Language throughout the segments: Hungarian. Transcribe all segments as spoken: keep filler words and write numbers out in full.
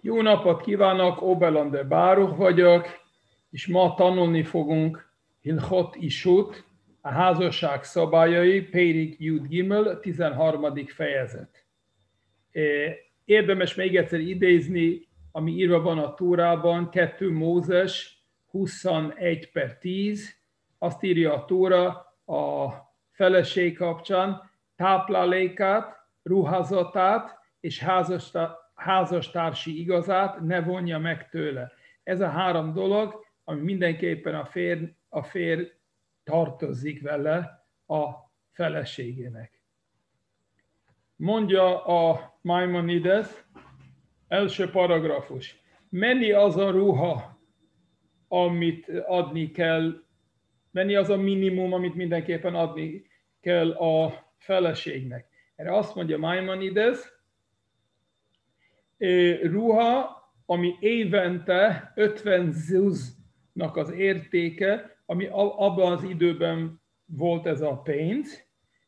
Jó napot kívánok, Obe Lander Báruh vagyok, és ma tanulni fogunk Hilchot Isut, a házasság szabályai, Périg Yudgiml, tizenharmadik fejezet. Érdemes még egyszer idézni, ami írva van a Tórában, kettő Mózes huszonegy per tíz, azt írja a Tóra a feleség kapcsán, táplálékát, ruházatát és házastá- házastársi igazát ne vonja meg tőle. Ez a három dolog, ami mindenképpen a férj, a férj tartozik vele a feleségének. Mondja a Maimonidész, első paragrafus. Mennyi az a ruha, amit adni kell, mennyi az a minimum, amit mindenképpen adni kell a feleségnek. Erre azt mondja Maimonidész, ruha, ami évente ötven zuznak az értéke, ami abban az időben volt ez a pénz,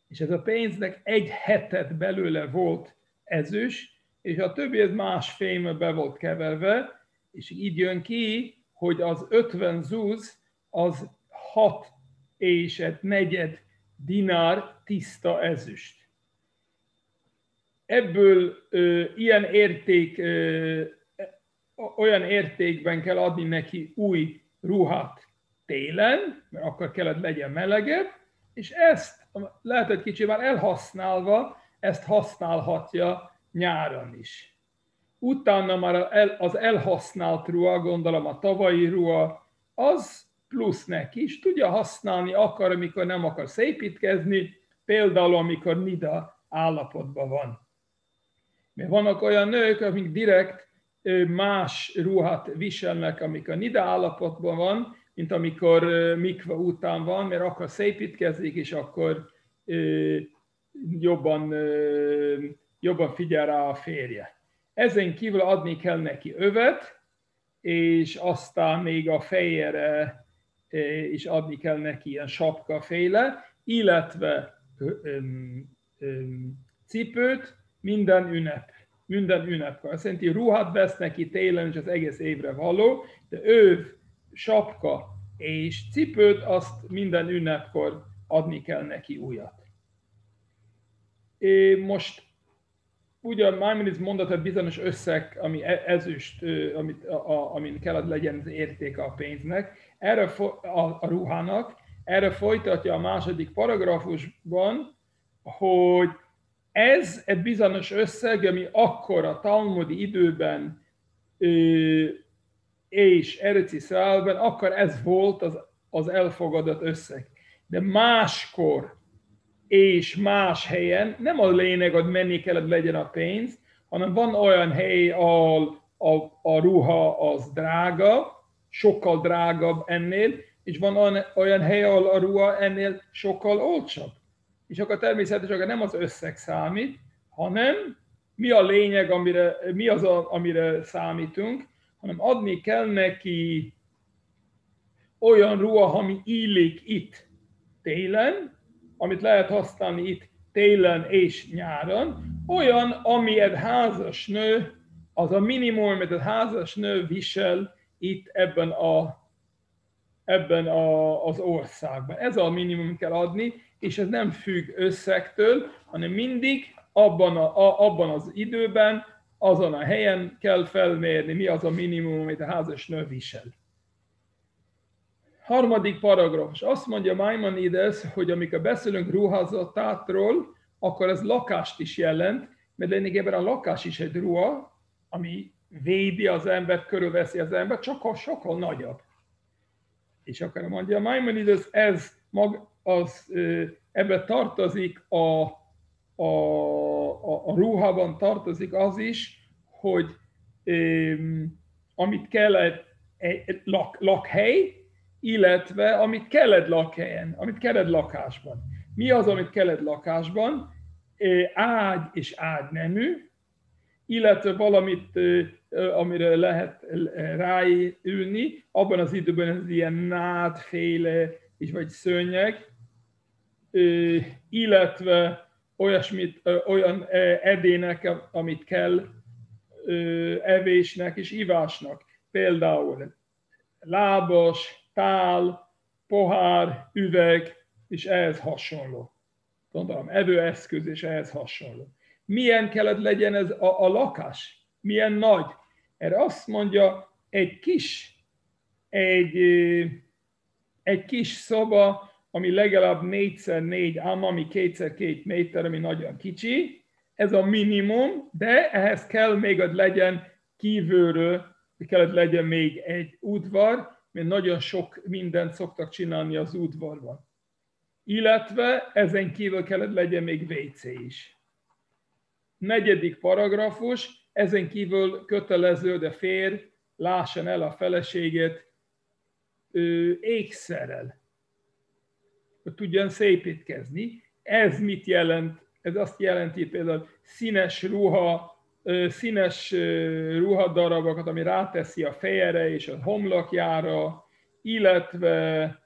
és ez a pénznek egy hetet belőle volt ezüst, és a többi ez más fémbe be volt keverve, és így jön ki, hogy az ötven zuz az hat és egy negyed dinár tiszta ezüst. Ebből ö, ilyen érték, ö, olyan értékben kell adni neki új ruhát télen, mert akkor kellett legyen melegebb, és ezt lehet egy kicsit már elhasználva, ezt használhatja nyáron is. Utána már az elhasznált ruha, gondolom a tavalyi ruha, az plusz neki is, tudja használni akar, amikor nem akar szépítkezni, például amikor nida állapotban van. Mert vannak olyan nők, amik direkt más ruhát viselnek, amikor nida állapotban van, mint amikor mikva után van, mert akkor szépítkezik, és akkor jobban, jobban figyel rá a férje. Ezen kívül adni kell neki övet, és aztán még a fejére is adni kell neki ilyen sapkaféle, illetve cipőt, Minden ünnep, minden ünnepkor. Azt jelenti, ruhát vesz neki télen, és az egész évre való, de öv, sapka és cipőt, azt minden ünnepkor adni kell neki újat. É, most ugye Maimonidész mondata bizonyos összeg, ami ezüst, amit, a, a, amin kellett legyen az értéke a pénznek, erre a, a ruhának, erre folytatja a második paragrafusban, hogy ez egy bizonyos összeg, ami akkor a talmudi időben és Erecis Rájlanben, akkor ez volt az, az elfogadott összeg. De máskor és más helyen nem a lényeg, hogy mennyi kellett legyen a pénz, hanem van olyan hely, ahol a, a ruha az drága, sokkal drágább ennél, és van olyan hely, ahol a ruha ennél sokkal olcsabb. És akkor természetesen akkor nem az összeg számít, hanem mi a lényeg, amire, mi az, a, amire számítunk, hanem adni kell neki olyan ruha, ami illik itt télen, amit lehet használni itt télen és nyáron, olyan, ami egy házas nő, az a minimum, amit egy házas nő visel itt ebben, a, ebben a, az országban. Ez a minimum kell adni, és ez nem függ összegtől, hanem mindig abban, a, a, abban az időben, azon a helyen kell felmérni, mi az a minimum, amit a házas nő visel. Harmadik paragrafus. Azt mondja Maimonidész, hogy amikor beszélünk ruházatátról, akkor ez lakást is jelent, mert lényegében a lakás is egy ruha, ami védi az embert, körülveszi az embert, csak ha sokkal nagyobb. És akkor mondja Maimonidész, ez mag az ebbe tartozik, a, a, a, a ruhában tartozik az is, hogy um, amit kell egy, egy lak, lakhely, illetve amit kell egy lakhelyen, amit kell egy lakásban. Mi az, amit kell egy lakásban? Ágy és ágynemű, illetve valamit, amire lehet ráülni, abban az időben ez ilyen nádféle, vagy szőnyeg, illetve olyasmit, olyan edények, amit kell evésnek és ivásnak, például lábas, tál, pohár, üveg, és ehhez hasonló. Gondolom, evőeszköz és ehhez hasonló. Milyen kellett legyen ez a, a lakás? Milyen nagy? Erre azt mondja, egy kis, egy, egy kis szoba, ami legalább négyszer négy ám, ami kétszer két méter, ami nagyon kicsi, ez a minimum, de ehhez kell még, hogy legyen kívülről, kellett legyen még egy udvar, mert nagyon sok mindent szoktak csinálni az udvarban. Illetve ezen kívül kellett legyen még vé cé is. Negyedik paragrafus, ezen kívül kötelező, de férj lássan el a feleségét ő, ékszerrel, hogy tudjon szépítkezni. Ez mit jelent? Ez azt jelenti például színes ruha, színes ruhadarabokat, ami ráteszi a fejére és a homlokjára, illetve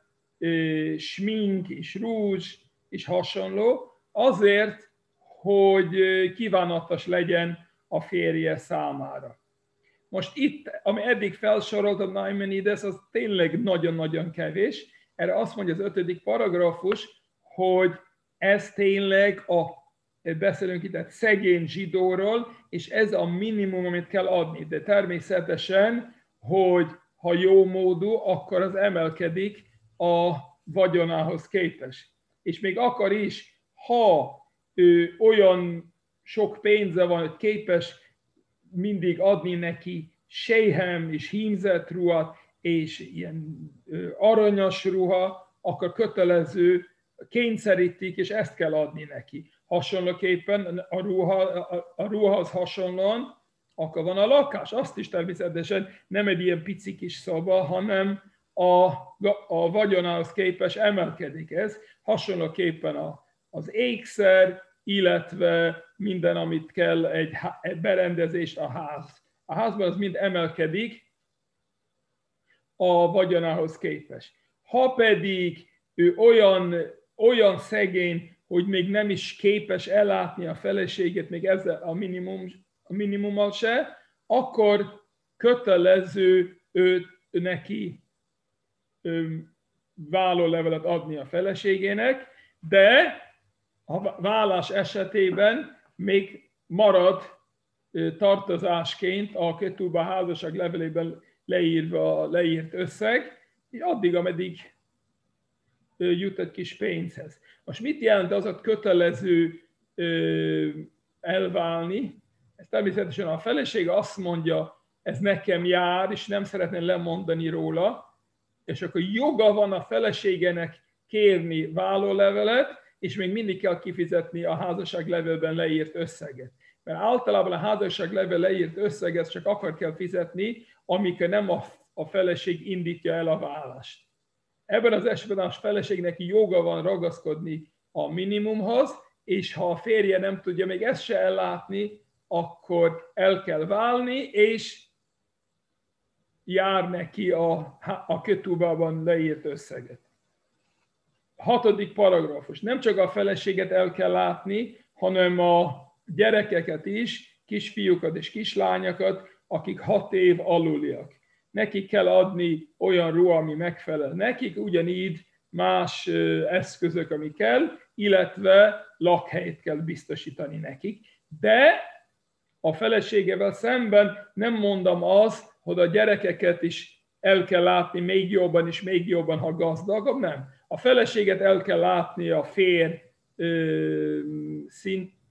smink és rúzs és hasonló, azért, hogy kívánatos legyen a férje számára. Most itt, ami eddig felsorolt a Maimonides, az tényleg nagyon-nagyon kevés. Erre azt mondja az ötödik paragrafus, hogy ez tényleg a beszélünk itt egy szegény zsidóról, és ez a minimum, amit kell adni. De természetesen, hogy ha jó módú, akkor az emelkedik a vagyonához képest. És még akkor is, ha ő olyan sok pénze van, hogy képes mindig adni neki séhem és hímzett ruhat, és ilyen aranyos ruha, akkor kötelező, kényszerítik, és ezt kell adni neki. Hasonlóképpen a, ruha, a, a ruhahoz hasonlóan, akkor van a lakás. Azt is természetesen nem egy ilyen pici kis szoba, hanem a, a vagyonához képest emelkedik ez. Hasonlóképpen a, az ékszer, illetve minden, amit kell, egy, egy berendezést a ház. A házban az mind emelkedik a vagyonához képest. Ha pedig ő olyan, olyan szegény, hogy még nem is képes ellátni a feleségét, még ezzel a, minimum, a minimummal se, akkor kötelező őt, neki vállólevelet adni a feleségének, de a vállás esetében még marad ö, tartozásként a Kétúba házasság levelében leírva, leírt összeg, addig, ameddig jut egy kis pénzhez. Most mit jelent az, hogy kötelező ö, elválni? Ez természetesen a feleség azt mondja, ez nekem jár, és nem szeretném lemondani róla, és akkor joga van a feleségenek kérni vállólevelet, és még mindig kell kifizetni a házasságlevelben leírt összeget. Mert általában a házasságlevel leírt összeget csak akkor kell fizetni, amikor nem a, a feleség indítja el a vállást. Ebben az esetben a feleségnek joga van ragaszkodni a minimumhoz, és ha a férje nem tudja még ezt se ellátni, akkor el kell válni, és jár neki a, a Kétúbában leírt összeget. Hatodik paragrafus. Nem csak a feleséget el kell látni, hanem a gyerekeket is, kisfiúkat és kislányokat, akik hat év aluliak. Nekik kell adni olyan ruha, ami megfelel nekik, ugyanígy más eszközök, ami kell, illetve lakhelyet kell biztosítani nekik. De a feleségevel szemben nem mondom azt, hogy a gyerekeket is el kell látni még jobban, és még jobban, ha gazdagabb, nem. A feleséget el kell látni a férj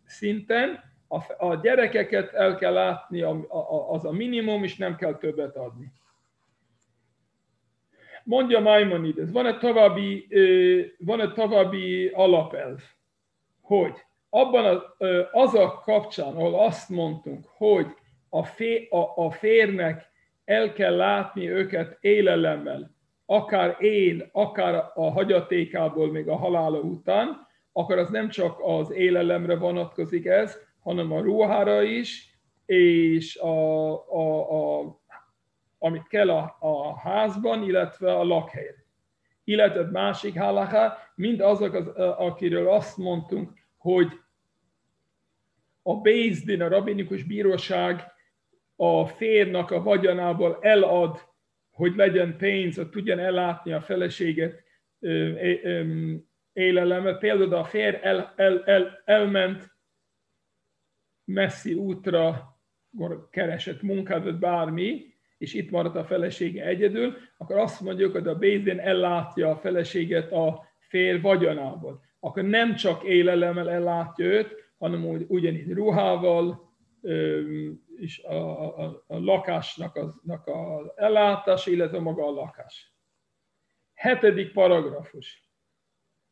szinten, a gyerekeket el kell látni, az a minimum, és nem kell többet adni. Mondja Maimonides, van egy további, további alapelv, hogy abban az, az a kapcsán, ahol azt mondtunk, hogy a, fér, a, a férnek el kell látni őket élelemmel, akár él, akár a hagyatékából még a halála után, akkor az nem csak az élelemre vonatkozik ez, hanem a ruhára is, és a, a, a amit kell a, a házban, illetve a lakhelyen. Illetve másik halaká, mind azok, az, akiről azt mondtunk, hogy a Bézdin, a rabinikus bíróság a férjnek a vagyonából elad, hogy legyen pénz, hogy tudjon ellátni a feleséget élelemmel. Például a férj el, el, el, elment messzi útra, keresett munkát, vagy bármi, és itt maradt a felesége egyedül, akkor azt mondjuk, hogy a bézdén ellátja a feleséget a férj vagyonából. Akkor nem csak élelemmel ellátja őt, hanem úgy, ugyanígy ruhával, és a, a, a lakásnak az, az ellátása, illetve maga a lakás. Hetedik paragrafus.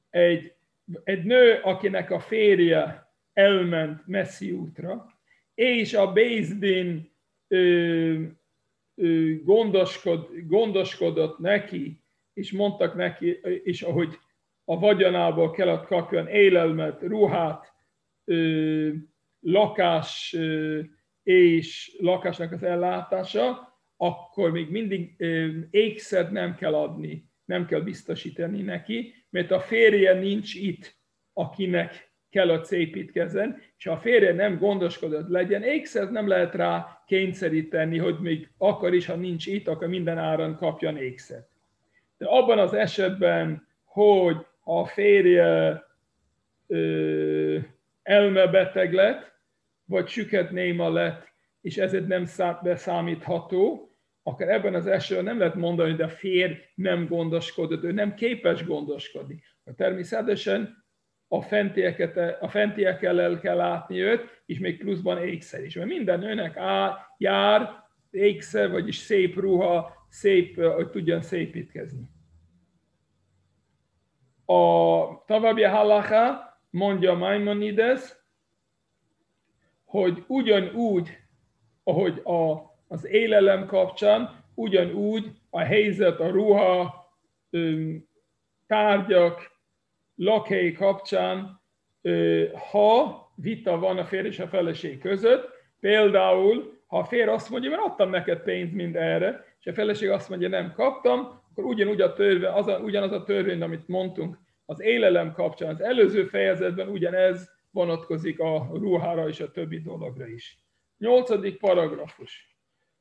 Egy, egy nő, akinek a férje elment messzi útra, és a bézdén ö, ö, gondoskod, gondoskodott neki, és mondtak neki, és ahogy a vagyonából kellett kapjon élelmet, ruhát, ö, lakás és lakásnak az ellátása, akkor még mindig ékszert nem kell adni, nem kell biztosítani neki, mert a férje nincs itt, akinek kell a szépítkezzen, és ha a férje nem gondoskodott legyen, ékszert nem lehet rá kényszeríteni, hogy még akkor is, ha nincs itt, akkor minden áron kapjon ékszert. De abban az esetben, hogy a férje ö, elmebeteg lett, vagy süket néma lett, és ezért nem beszámítható, akkor ebben az esetben nem lehet mondani, hogy a férj nem gondoskodott, ő nem képes gondoskodni. Természetesen a fentieket, a fentiekkel el kell látni őt, és még pluszban ékszer is. Mert minden nőnek á, jár ékszer, vagyis szép ruha, szép, hogy tudjon szépítkezni. A további halaká, mondja Maimonidész, hogy ugyanúgy, ahogy a, az élelem kapcsán, ugyanúgy a helyzet, a ruha, tárgyak, lakhely kapcsán, ha vita van a férj és a feleség között, például, ha a férj azt mondja, mert adtam neked pénzt mind erre, és a feleség azt mondja, nem kaptam, akkor ugyanúgy a törvény, az a, ugyanaz a törvény, amit mondtunk, az élelem kapcsán, az előző fejezetben ugyanez vonatkozik a ruhára és a többi dologra is. Nyolcadik paragrafus.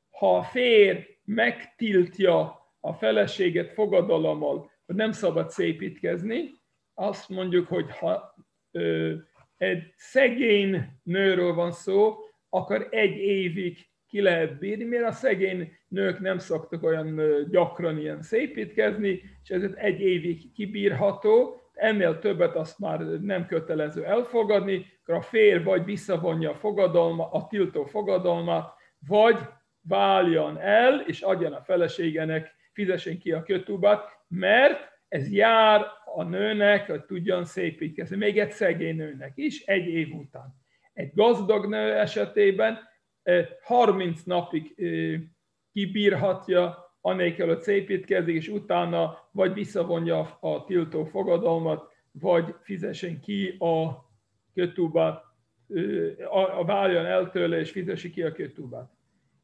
Ha a férj megtiltja a feleséget fogadalommal, hogy nem szabad szépítkezni, azt mondjuk, hogy ha ö, egy szegény nőről van szó, akkor egy évig ki lehet bírni, mert a szegény nők nem szoktak olyan gyakran ilyen szépítkezni, és ezért egy évig kibírható, ennél többet azt már nem kötelező elfogadni, akkor a férj vagy visszavonja a, fogadalma, a tiltó fogadalmat, vagy váljon el, és adjon a feleségének, fizessen ki a kétúbát, mert ez jár a nőnek, hogy tudjon szépítkezni, még egy szegény nőnek is, egy év után. Egy gazdag nő esetében harminc napig kibírhatja, anélkül, hogy szépítkezik, és utána vagy visszavonja a tiltó fogadalmat, vagy fizessen ki a kétúbát, a váljon el tőle, és fizesse ki a kétúbát.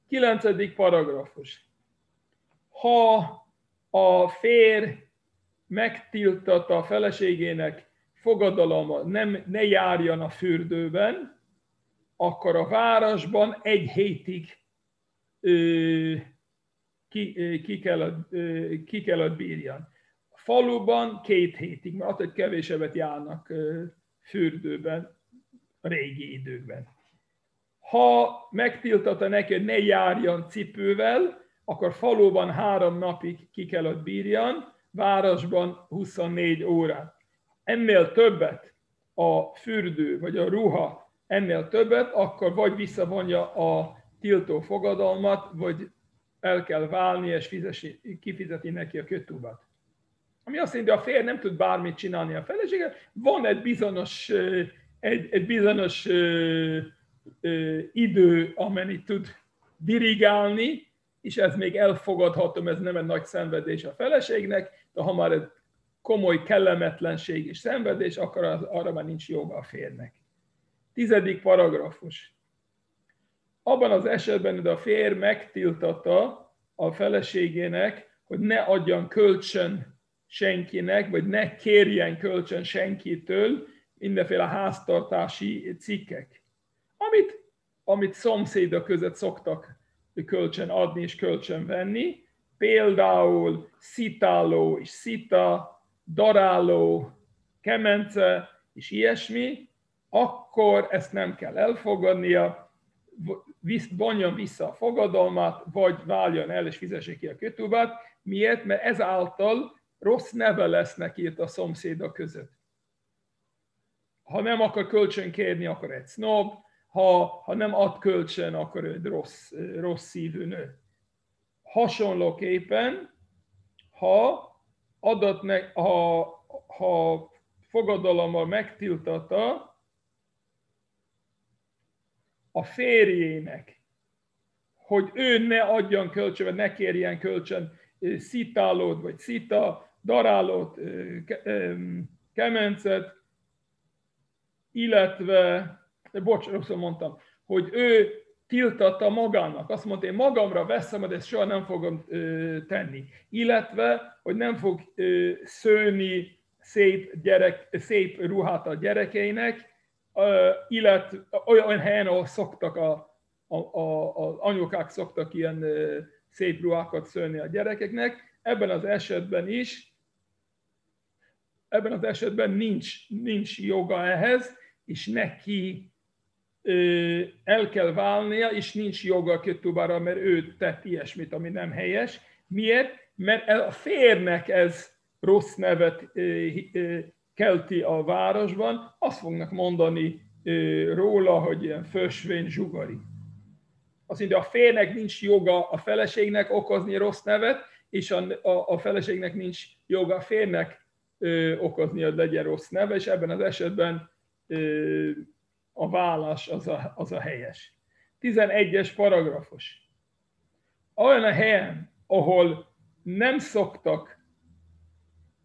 Kilencedik paragrafus. Ha a férj megtiltatta a feleségének fogadalma, nem, ne járjon a fürdőben, akkor a városban egy hétig ö, Ki, ki, kellett, ki kellett bírjan. A faluban két hétig, mert attól, hogy kevésebbet járnak fürdőben a régi időkben. Ha megtiltotta neki, hogy ne járjon cipővel, akkor faluban három napig ki kellett bírjan, városban huszonnégy órát. Ennél többet a fürdő vagy a ruha, ennél többet, akkor vagy visszavonja a tiltó fogadalmat, vagy el kell válni, és fizeti, kifizeti neki a kétúbát. Ami azt jelenti, hogy a férj nem tud bármit csinálni a feleséget, van egy bizonyos, egy, egy bizonyos ö, ö, idő, amennyit tud dirigálni, és ez még elfogadhatom, ez nem egy nagy szenvedés a feleségnek, de ha már egy komoly kellemetlenség és szenvedés, akkor az, arra már nincs joga a férjnek. Tizedik paragrafus. Abban az esetben, hogy a férj megtiltatta a feleségének, hogy ne adjon kölcsön senkinek, vagy ne kérjen kölcsön senkitől mindenféle háztartási cikkek, amit, amit szomszédok között szoktak kölcsön adni és kölcsön venni, például szitáló és szita, daráló, kemence és ilyesmi, akkor ezt nem kell elfogadnia, vonjon vissza a fogadalmat, vagy váljon el és fizesse ki a kétúbát. Miért? Mert ezáltal rossz neve lesz neki itt a szomszédok között. Ha nem akar kölcsön kérni, akkor egy sznob, ha, ha nem ad kölcsön, akkor egy rossz, rossz szívű nő. Hasonlóképpen, ha, adat ne, ha, ha fogadalommal megtiltatta a férjének, hogy ő ne adjon kölcsön, vagy ne kérjen kölcsön szitálót, vagy szita, darálót, kemencet, illetve, bocs, rosszul mondtam, hogy ő tiltatta magának. Azt mondta, én magamra veszem, de ezt soha nem fogom tenni. Illetve, hogy nem fog szőni szép, gyerek, szép ruhát a gyerekeinek, illetve olyan helyen, ahol szoktak a, a, a, az anyukák szoktak ilyen szép ruhákat szőni a gyerekeknek. Ebben az esetben is, ebben az esetben nincs, nincs joga ehhez, és neki ö, el kell válnia, és nincs joga a kétúbára, mert ő tett ilyesmit, ami nem helyes. Miért? Mert a férnek ez rossz nevet ö, ö, kelti a városban, azt fognak mondani ö, róla, hogy ilyen fösvény zsugari. Azt mondja, a férnek nincs joga a feleségnek okozni rossz nevet, és a, a, a feleségnek nincs joga a férnek ö, okozni, hogy legyen rossz neve, és ebben az esetben ö, a válasz az a, az a helyes. tizenegyes paragrafus. Olyan a helyen, ahol nem szoktak,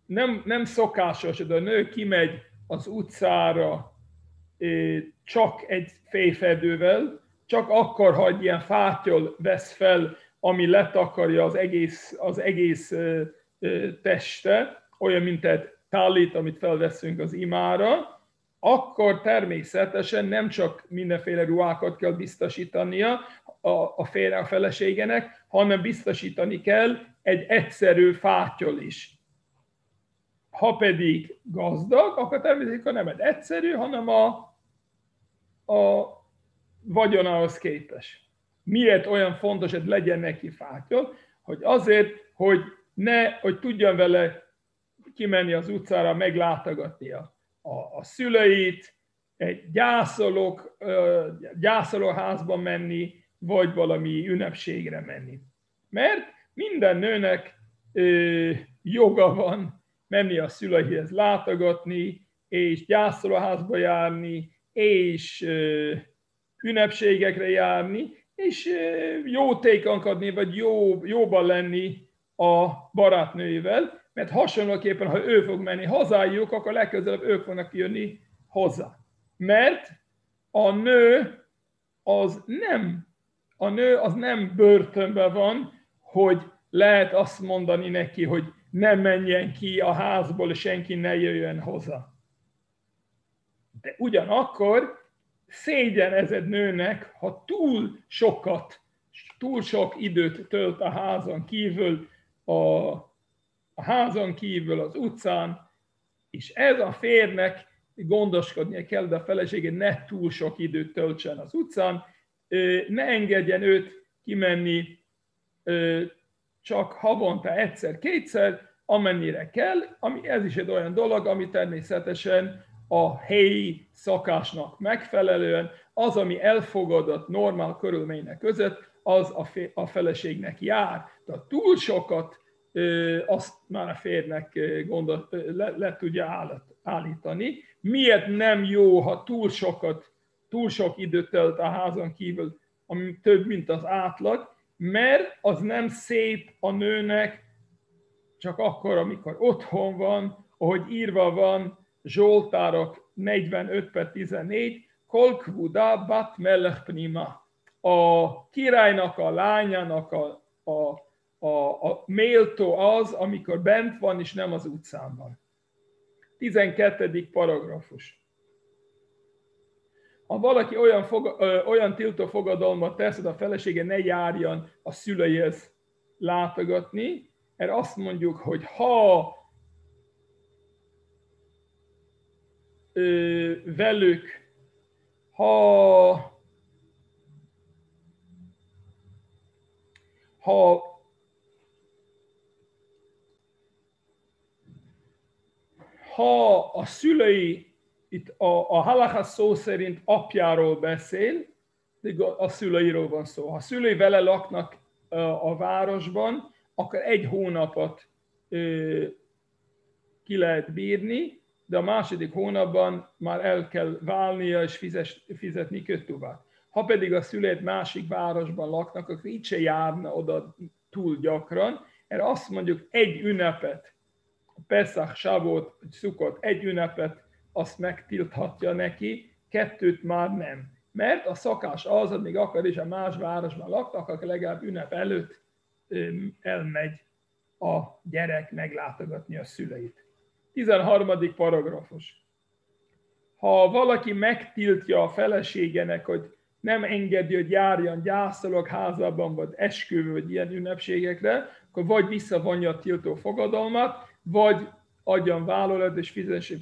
nem, nem szokásos, hogy a nő kimegy az utcára ö, csak egy fejfedővel, csak akkor, ha egy ilyen fátyol vesz fel, ami letakarja az egész, az egész ö, ö, teste, olyan, mint egy tálit, amit felveszünk az imára, akkor természetesen nem csak mindenféle ruhákat kell biztosítania a, a férje a feleségének, hanem biztosítani kell egy egyszerű fátyol is. Ha pedig gazdag, akkor természetesen nem egy egyszerű, hanem a, a vagyonához képes. Miért olyan fontos, hogy legyen neki fátyol? Hogy azért, hogy, ne, hogy tudjon vele kimenni az utcára, meglátogatni a, a, a szüleit, egy gyászolók, gyászolóházba menni, vagy valami ünnepségre menni. Mert minden nőnek ö, joga van menni a szüleihez látogatni, és gyászolóházba járni, és ö, ünnepségekre járni, és jó tékankadni, vagy jó, jóban lenni a barátnőivel, mert hasonlóképpen, ha ő fog menni hazájuk, akkor legközelebb ők fognak jönni hozzá. Mert a nő az nem, a nő az nem börtönben van, hogy lehet azt mondani neki, hogy ne menjen ki a házból, és senki ne jöjjön hozzá. De ugyanakkor szégyen ez egy nőnek, ha túl sokat, túl sok időt tölt a házon kívül, a, a házon kívül, az utcán, és ez a férnek gondoskodnia kell, de a felesége ne túl sok időt töltsen az utcán, ne engedjen őt kimenni csak havonta egyszer-kétszer, amennyire kell, ami ez is egy olyan dolog, ami természetesen a helyi szakásnak megfelelően az, ami elfogadott normál körülmények között, az a, fe, a feleségnek jár. Tehát túl sokat ö, azt már a férnek gondol, le, le tudja állat, állítani. Miért nem jó, ha túl sokat, túl sok időt tölt a házon kívül, ami több, mint az átlag, mert az nem szép a nőnek csak akkor, amikor otthon van, ahogy írva van, Zsoltárok negyvenöt per tizennégy, Kolkvuda bat melech pnima. A királynak, a lányának a, a, a, a méltó az, amikor bent van, és nem az utcán van. tizenkettedik paragrafus. Ha valaki olyan, foga, ö, olyan tiltó fogadalmat tesz, hogy a felesége ne járjon a szüleihez látogatni, erre azt mondjuk, hogy ha ö, velük, ha, ha Ha a szülei, itt a, a halacha szó szerint apjáról beszél, a szüleiről van szó. Ha a szülei vele laknak a városban, akkor egy hónapot ö, ki lehet bírni, de a második hónapban már el kell válnia és fizes, fizetni Kétúbát. Ha pedig a szüleit másik városban laknak, akkor így se járna oda túl gyakran. Erre azt mondjuk egy ünnepet, Peszach, Savót, Szukot, egy ünnepet, azt megtilthatja neki, kettőt már nem. Mert a szokás az, hogy még akar is a más városban laktak, akkor legalább ünnep előtt elmegy a gyerek meglátogatni a szüleit. tizenharmadik paragrafus. Ha valaki megtiltja a feleségének, hogy nem engedi, hogy járjon gyászolók házában, vagy esküvő, vagy ilyen ünnepségekre, akkor vagy visszavonja a tiltó fogadalmat, vagy adjon vállalat és fizessen,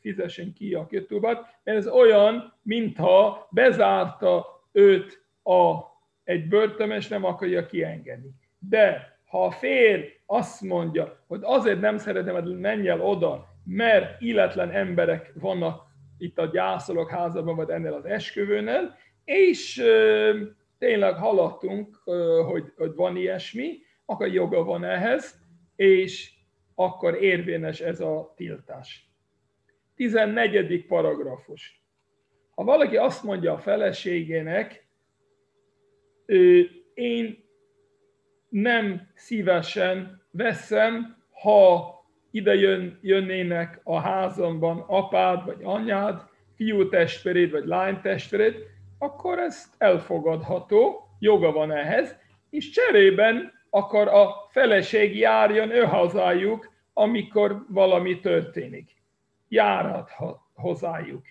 fizessen ki a Kétúbát, mert ez olyan, mintha bezárta őt a, egy börtönbe, és nem akarja kiengedni. De ha a férj azt mondja, hogy azért nem szeretem, hogy menj el oda, mert illetlen emberek vannak itt a gyászolók házában, vagy ennél az esküvőnél, és ö, tényleg hallottunk, ö, hogy, hogy van ilyesmi, akkor joga van ehhez, és akkor érvényes ez a tiltás. tizennegyedik paragrafus. Ha valaki azt mondja a feleségének, én nem szívesen veszem, ha ide jön, jönnének a házamban apád vagy anyád, fiú testvéred vagy lány testvéred, akkor ez elfogadható, joga van ehhez, és cserében akkor a feleség járjon ő hazájuk, amikor valami történik. Járhat hozzájuk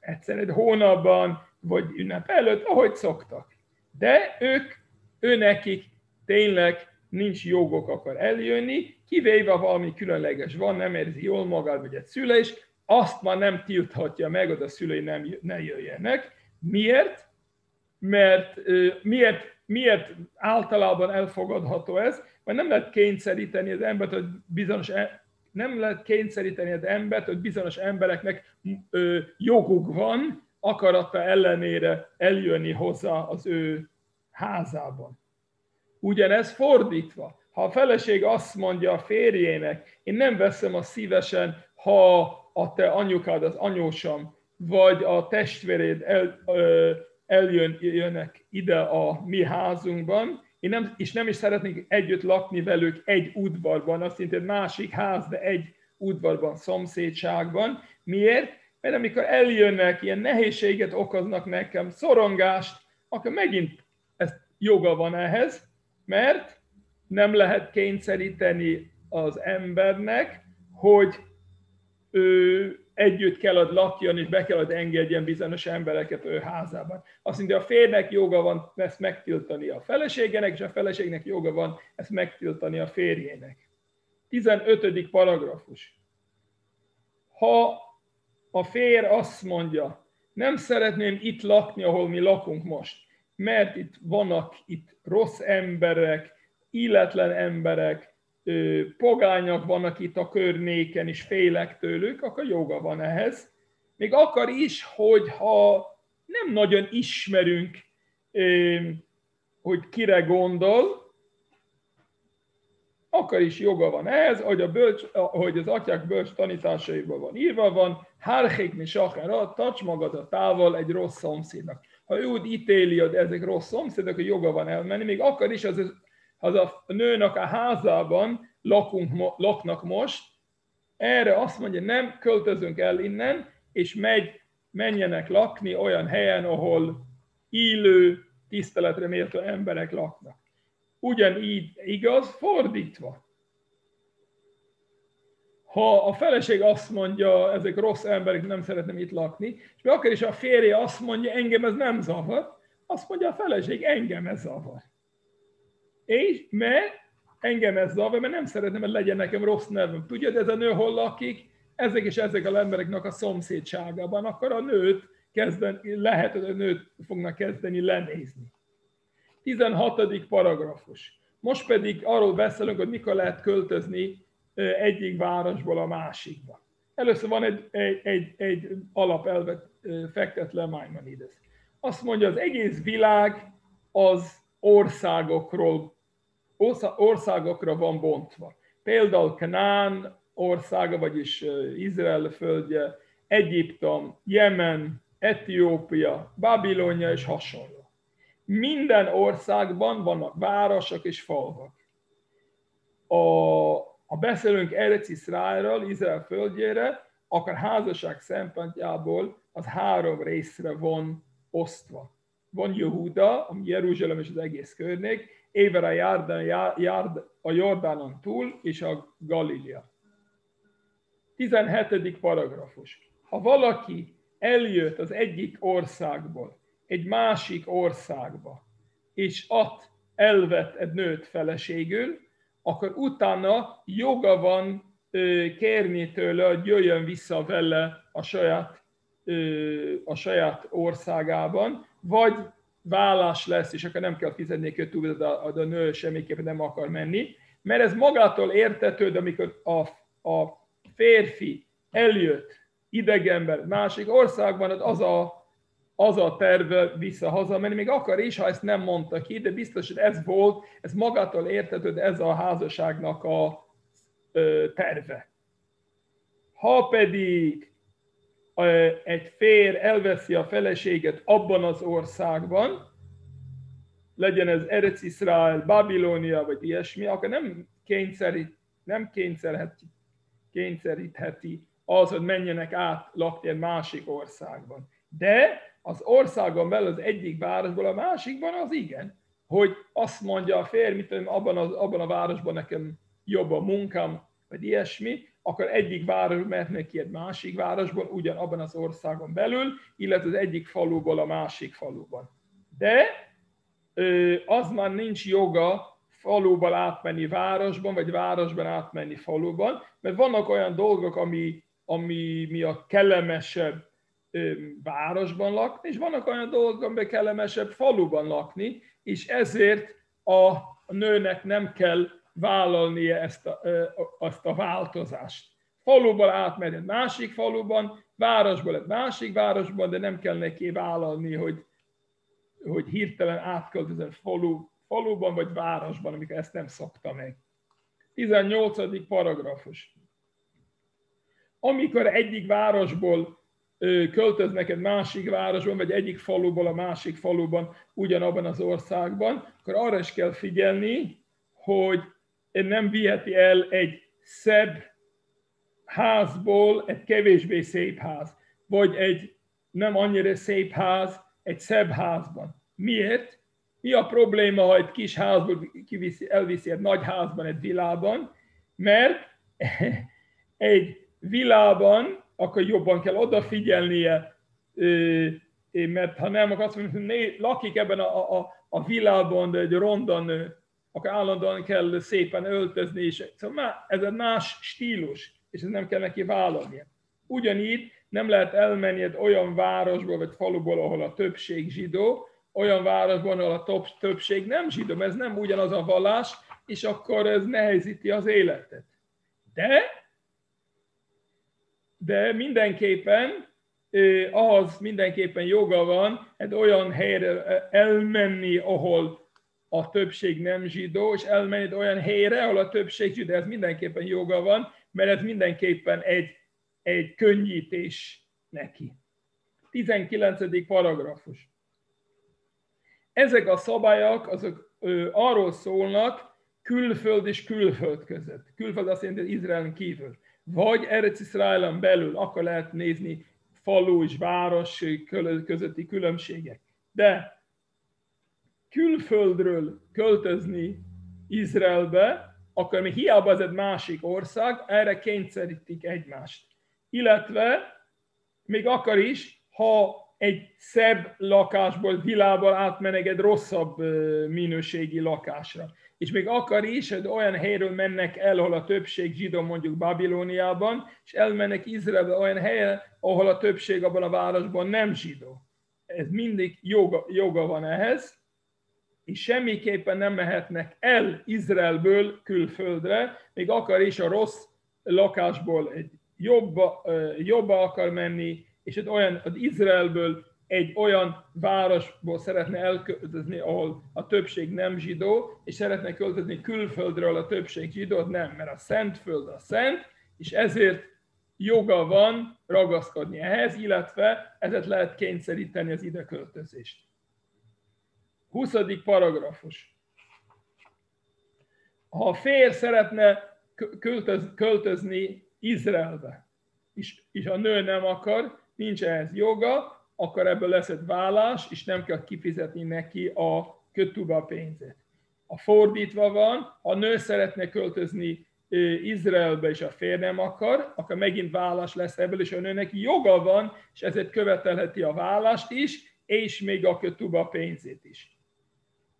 egyszerűen hónapban, vagy ünnep előtt, ahogy szoktak. De ők, őnekik tényleg nincs jogok akar eljönni, kivéve valami különleges van, nem érzi jól magát, vagy egy szülés, azt már nem tilthatja meg, hogy a szülei nem, ne jöjjenek. Miért? Mert miért? Miért általában elfogadható ez? Mert nem lehet kényszeríteni az embert, hogy bizonyos, nem lehet kényszeríteni az embert, hogy bizonyos embereknek ö, joguk van akarata ellenére eljönni hozzá az ő házában. Ugyanez fordítva. Ha a feleség azt mondja a férjének, én nem veszem azt szívesen, ha a te anyukád, az anyósom, vagy a testvéred el, ö, eljönnek ide a mi házunkban, én nem, és nem is szeretnék együtt lakni velük egy udvarban, azt jelenti, egy másik ház, de egy udvarban, szomszédságban. Miért? Mert amikor eljönnek, ilyen nehézséget okoznak nekem, szorongást, akkor megint ez joga van ehhez, mert nem lehet kényszeríteni az embernek, hogy ő együtt kellett lakjon, és be kellett engedjen bizonyos embereket ő házában. Azt mondja, a férjnek joga van ezt megtiltani a feleségének, és a feleségnek joga van ezt megtiltani a férjének. tizenötödik paragrafus. Ha a férj azt mondja, nem szeretném itt lakni, ahol mi lakunk most, mert itt vannak itt rossz emberek, illetlen emberek, pogányok vannak itt a környéken, és félek tőlük, akkor joga van ehhez. Még akar is, hogyha nem nagyon ismerünk, hogy kire gondol, akkor is joga van ehhez, hogy, a bölcs, hogy az atyák bölcs tanításaiban van írva van, hárhék mi sakára, tarts magadat távol egy rossz szomszédnak. Ha ő úgy ítéli, hogy ezek rossz szomszédok, akkor joga van elmenni, még akar is az az az a nőnek a házában lakunk, laknak most, erre azt mondja, nem, költözünk el innen, és megy, menjenek lakni olyan helyen, ahol élő, tiszteletre méltó emberek laknak. Ugyanígy igaz, fordítva. Ha a feleség azt mondja, ezek rossz emberek, nem szeretném itt lakni, és akár is a férje azt mondja, engem ez nem zavar, azt mondja a feleség, engem ez zavar. És mert engem ez zavar, mert nem szeretném, hogy legyen nekem rossz nevem. Tudja, ez a nő hol lakik? Ezek és ezek az embereknek a szomszédságában, akkor a nőt kezdeni, lehet, hogy a nőt fognak kezdeni lenézni. tizenhatodik paragrafus. Most pedig arról beszélünk, hogy mikor lehet költözni egyik városból a másikba. Először van egy, egy, egy, egy alapelvet fektet le Maimonidész. Azt mondja, az egész világ az országokról, országokra van bontva. Például Kanán országa, vagyis Izrael földje, Egyiptom, Jemen, Etiópia, Babilonia és hasonló. Minden országban vannak városok és falvak. A Ha beszélünk Erec Izraelről, Izrael földjére, akkor házasság szempontjából az három részre van osztva. Van Jehuda, ami Jeruzsálem és az egész környék, éver a, Jordán, Jord, a Jordánon túl, és a Galiléa. tizenhetedik paragrafus. Ha valaki eljött az egyik országból egy másik országba, és ott elvett egy nőt feleségül, akkor utána joga van ö, kérni tőle, hogy jöjjön vissza vele a saját, ö, a saját országában, vagy vállás lesz, és akkor nem kell fizetni Kétúba, de a, a nő semmiképpen nem akar menni, mert ez magától értetődő, amikor a, a férfi eljött idegenben másik országban, az a, az a terve vissza hazamenni, még akar is, ha ezt nem mondta ki, de biztos, hogy ez volt, ez magától értetődő, ez a házasságnak a terve. Ha pedig egy férj elveszi a feleséget abban az országban, legyen ez Erec Izrael, Babilonia, vagy ilyesmi, akkor nem, kényszerít, nem kényszerheti, kényszerítheti az, hogy menjenek át lakni egy másik országban. De az országon belül az egyik városból a másikban az igen, hogy azt mondja a férj, mit tudom, abban, az, abban a városban nekem jobb a munkám, vagy ilyesmi, akkor egyik város mehet neki egy másik városban, ugyanabban az országon belül, illetve az egyik faluból a másik faluban. De az már nincs joga faluban átmenni városban, vagy városban átmenni faluban, mert vannak olyan dolgok, ami, ami mi a kellemesebb városban lakni, és vannak olyan dolgok, amiben kellemesebb faluban lakni, és ezért a nőnek nem kell vállalnia ezt a, azt a változást. Faluban átmegy egy másik faluban, városban egy másik városban, de nem kell neki vállalni, hogy, hogy hirtelen átköltözön falu, faluban vagy városban, amikor ezt nem szokta meg. tizennyolcadik paragrafus. Amikor egyik városból költöznek egy másik városban, vagy egyik faluból a másik faluban, ugyanabban az országban, akkor arra is kell figyelni, hogy nem viheti el egy szebb házból egy kevésbé szép ház, vagy egy nem annyira szép ház egy szebb házban. Miért? Mi a probléma, ha egy kis házból elviszi egy nagy házban, egy villában? Mert egy villában akkor jobban kell odafigyelnie, mert ha nem, akkor azt mondjuk, hogy lakik ebben a, a, a világban egy ronda nő, akkor állandóan kell szépen öltözni, és szóval ez egy más stílus, és ez nem kell neki vállalnia. Ugyanígy nem lehet elmenni egy olyan városból, vagy faluból, ahol a többség zsidó, olyan városban, ahol a többség nem zsidó, mert ez nem ugyanaz a vallás, és akkor ez nehezíti az életet. De... De mindenképpen, eh, ahhoz mindenképpen joga van egy olyan helyre elmenni, ahol a többség nem zsidó, és elmenni olyan helyre, ahol a többség zsidó. Ez mindenképpen joga van, mert ez mindenképpen egy, egy könnyítés neki. tizenkilencedik paragrafus. Ezek a szabályok azok ö, arról szólnak, külföld és külföld között. Külföld azt jelenti, hogy Izraelen kívül. Vagy Erec Izraelen belül, akkor lehet nézni falu és város közötti különbségek. De külföldről költözni Izraelbe, akkor mi hiába ez egy másik ország, erre kényszerítik egymást. Illetve még akar is, ha egy szebb lakásból, villából átmenek egy rosszabb minőségi lakásra. És még akar is, hogy olyan helyről mennek el, ahol a többség zsidó, mondjuk Babiloniában, és elmennek Izraelbe olyan helyre, ahol a többség abban a városban nem zsidó. Ez mindig joga, joga van ehhez, és semmiképpen nem mehetnek el Izraelből külföldre, még akar is a rossz lakásból egy jobba, jobba akar menni, és egy olyan, az Izraelből egy olyan városból szeretne elköltözni, ahol a többség nem zsidó, és szeretne költözni külföldről, a többség zsidó, nem, mert a Szentföld a szent, és ezért joga van ragaszkodni ehhez, illetve ezért lehet kényszeríteni az ideköltözést. huszadik paragrafus. Ha a férj szeretne költöz, költözni Izraelbe, és, és a nő nem akar, nincs ehhez joga, akkor ebből lesz egy vállás, és nem kell kifizetni neki a Kétúba pénzét. A fordítva van, ha a nő szeretne költözni Izraelbe, és a férj nem akar, akkor megint vállás lesz ebből, és a nőnek joga van, és ezért követelheti a vállást is, és még a Kétúba pénzét is.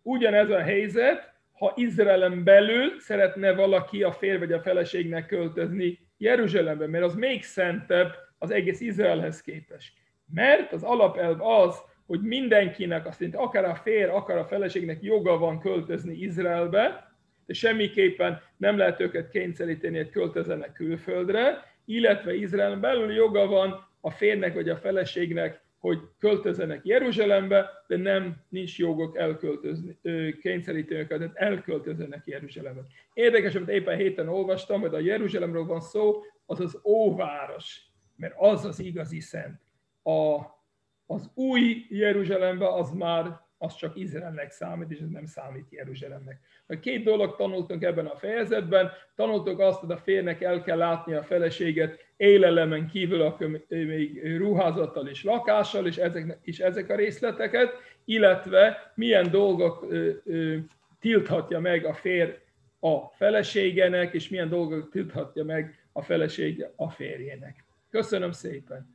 Ugyanez a helyzet, ha Izraelen belül szeretne valaki a férj vagy a feleségnek költözni Jeruzsálembe, mert az még szentebb az egész Izraelhez képest. Mert az alapelv az, hogy mindenkinek, azt jelenti, akár a férj, akár a feleségnek joga van költözni Izraelbe, de semmiképpen nem lehet őket kényszeríteni, hogy költözenek külföldre, illetve Izraelen belül joga van a férjnek vagy a feleségnek, hogy költözenek Jeruzsálembe, de nem nincs jogok elköltözni, kényszeríteni őket, tehát elköltözenek Jeruzsálembe. Érdekes, amit éppen héten olvastam, hogy a Jeruzsálemről van szó, az az óváros, mert az az igazi szent. A, az új Jeruzsálemben az már, az csak Izraelnek számít, és ez nem számít Jeruzsálemnek. A két dolog tanultunk ebben a fejezetben, tanultuk azt, hogy a férjnek el kell látni a feleséget élelemen kívül, akkor még ruházattal és lakással, és ezek, és ezek a részleteket, illetve milyen dolgok ö, ö, tilthatja meg a férj a feleségének, és milyen dolgok tilthatja meg a feleség a férjének. Köszönöm szépen!